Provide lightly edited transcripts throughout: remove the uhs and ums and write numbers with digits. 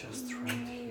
just right here.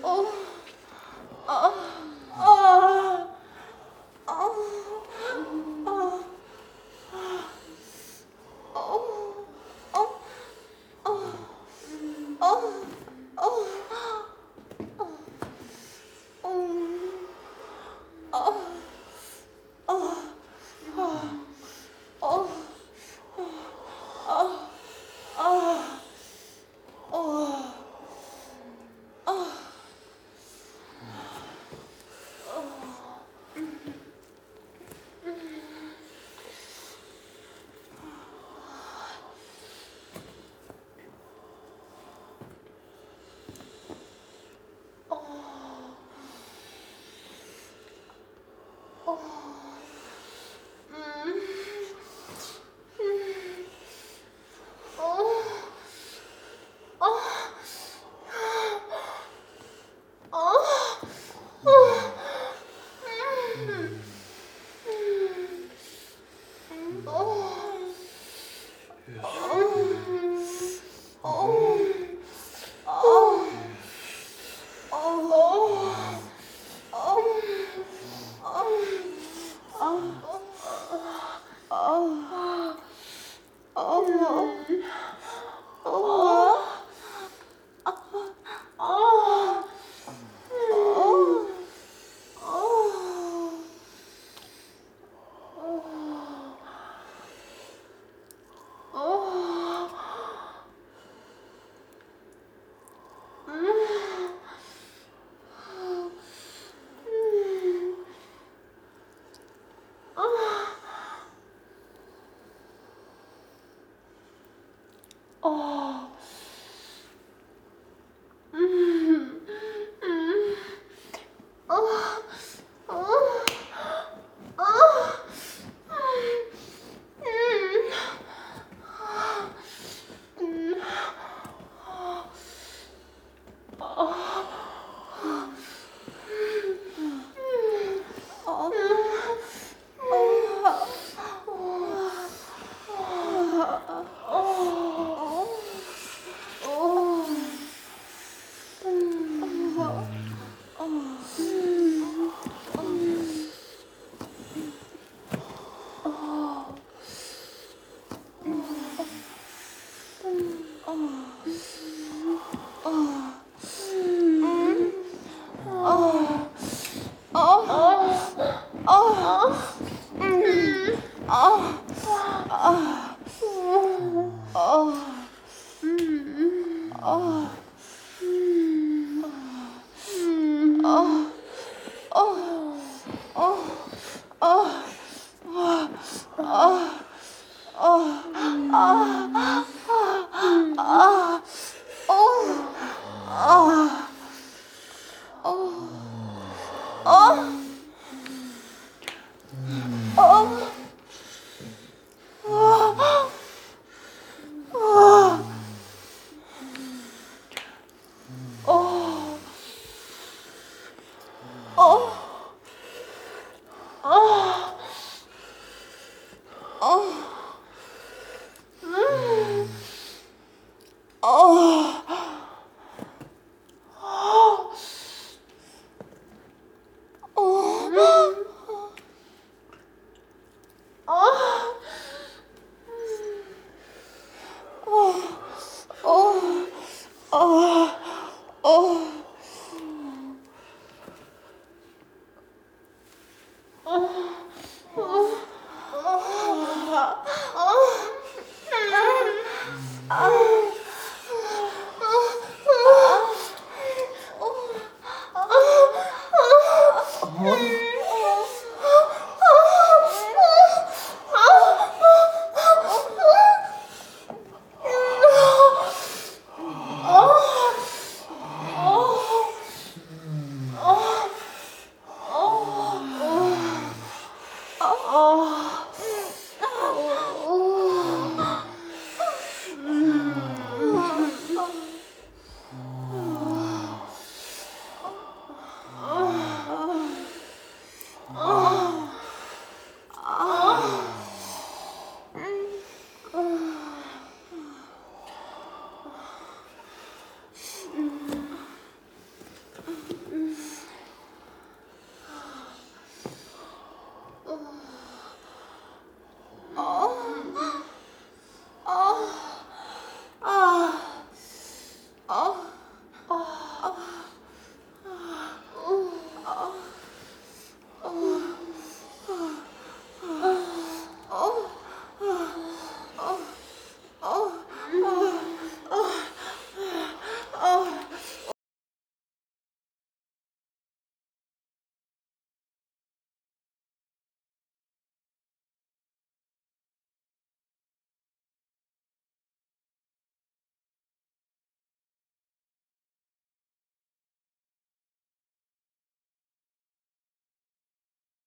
Oh. Oh.